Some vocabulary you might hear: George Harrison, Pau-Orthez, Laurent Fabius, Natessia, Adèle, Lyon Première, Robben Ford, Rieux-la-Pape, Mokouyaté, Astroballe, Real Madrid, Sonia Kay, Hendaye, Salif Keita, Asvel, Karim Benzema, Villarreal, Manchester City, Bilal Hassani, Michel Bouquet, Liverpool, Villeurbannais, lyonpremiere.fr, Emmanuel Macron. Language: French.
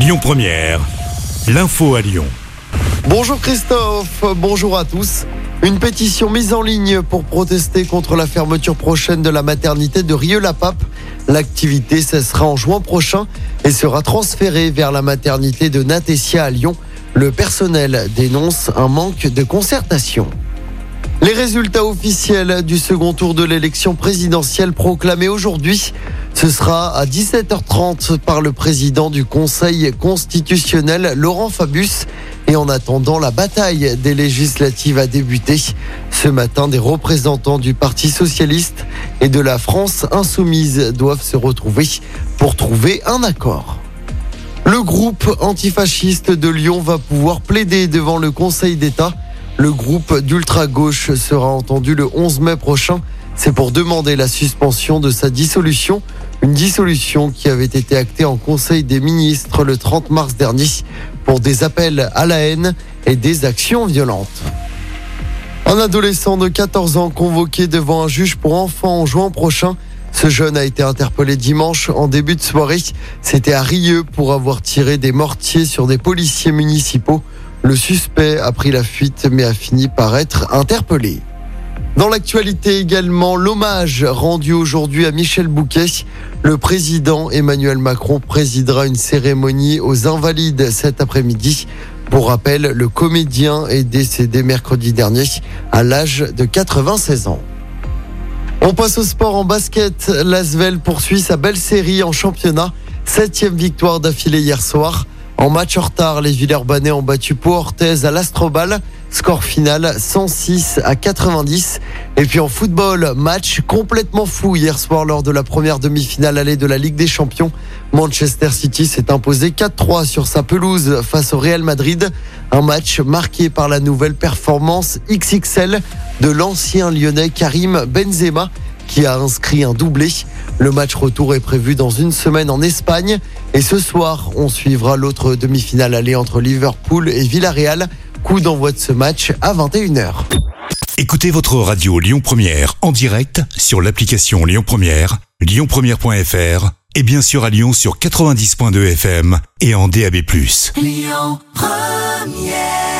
Lyon Première, l'info à Lyon. Bonjour Christophe, bonjour à tous. Une pétition mise en ligne pour protester contre la fermeture prochaine de la maternité de Rieux-la-Pape. L'activité cessera en juin prochain et sera transférée vers la maternité de Natessia à Lyon. Le personnel dénonce un manque de concertation. Les résultats officiels du second tour de l'élection présidentielle proclamés aujourd'hui, ce sera à 17h30 par le président du Conseil constitutionnel, Laurent Fabius. Et en attendant, la bataille des législatives a débuté. Ce matin, des représentants du Parti socialiste et de la France insoumise doivent se retrouver pour trouver un accord. Le groupe antifasciste de Lyon va pouvoir plaider devant le Conseil d'État. Le groupe d'ultra-gauche sera entendu le 11 mai prochain. C'est pour demander la suspension de sa dissolution. Une dissolution qui avait été actée en Conseil des ministres le 30 mars dernier pour des appels à la haine et des actions violentes. Un adolescent de 14 ans convoqué devant un juge pour enfants en juin prochain. Ce jeune a été interpellé dimanche en début de soirée. C'était à Rieux pour avoir tiré des mortiers sur des policiers municipaux. Le suspect a pris la fuite mais a fini par être interpellé. Dans l'actualité également, l'hommage rendu aujourd'hui à Michel Bouquet. Le président Emmanuel Macron présidera une cérémonie aux Invalides cet après-midi. Pour rappel, le comédien est décédé mercredi dernier à l'âge de 96 ans. On passe au sport en basket. L'Asvel poursuit sa belle série en championnat. 7e victoire d'affilée hier soir. En match en retard, les Villeurbannais ont battu Pau-Orthez à l'Astroballe. Score final 106-90. Et puis en football, match complètement fou hier soir lors de la première demi-finale allée de la Ligue des Champions. Manchester City s'est imposé 4-3 sur sa pelouse face au Real Madrid. Un match marqué par la nouvelle performance XXL de l'ancien Lyonnais Karim Benzema, qui a inscrit un doublé. Le match retour est prévu dans une semaine en Espagne. Et ce soir, on suivra l'autre demi-finale allée entre Liverpool et Villarreal. Coup d'envoi de ce match à 21h. Écoutez votre radio Lyon Première en direct sur l'application Lyon Première, lyonpremiere.fr et bien sûr à Lyon sur 90.2 FM et en DAB+. Lyon Première.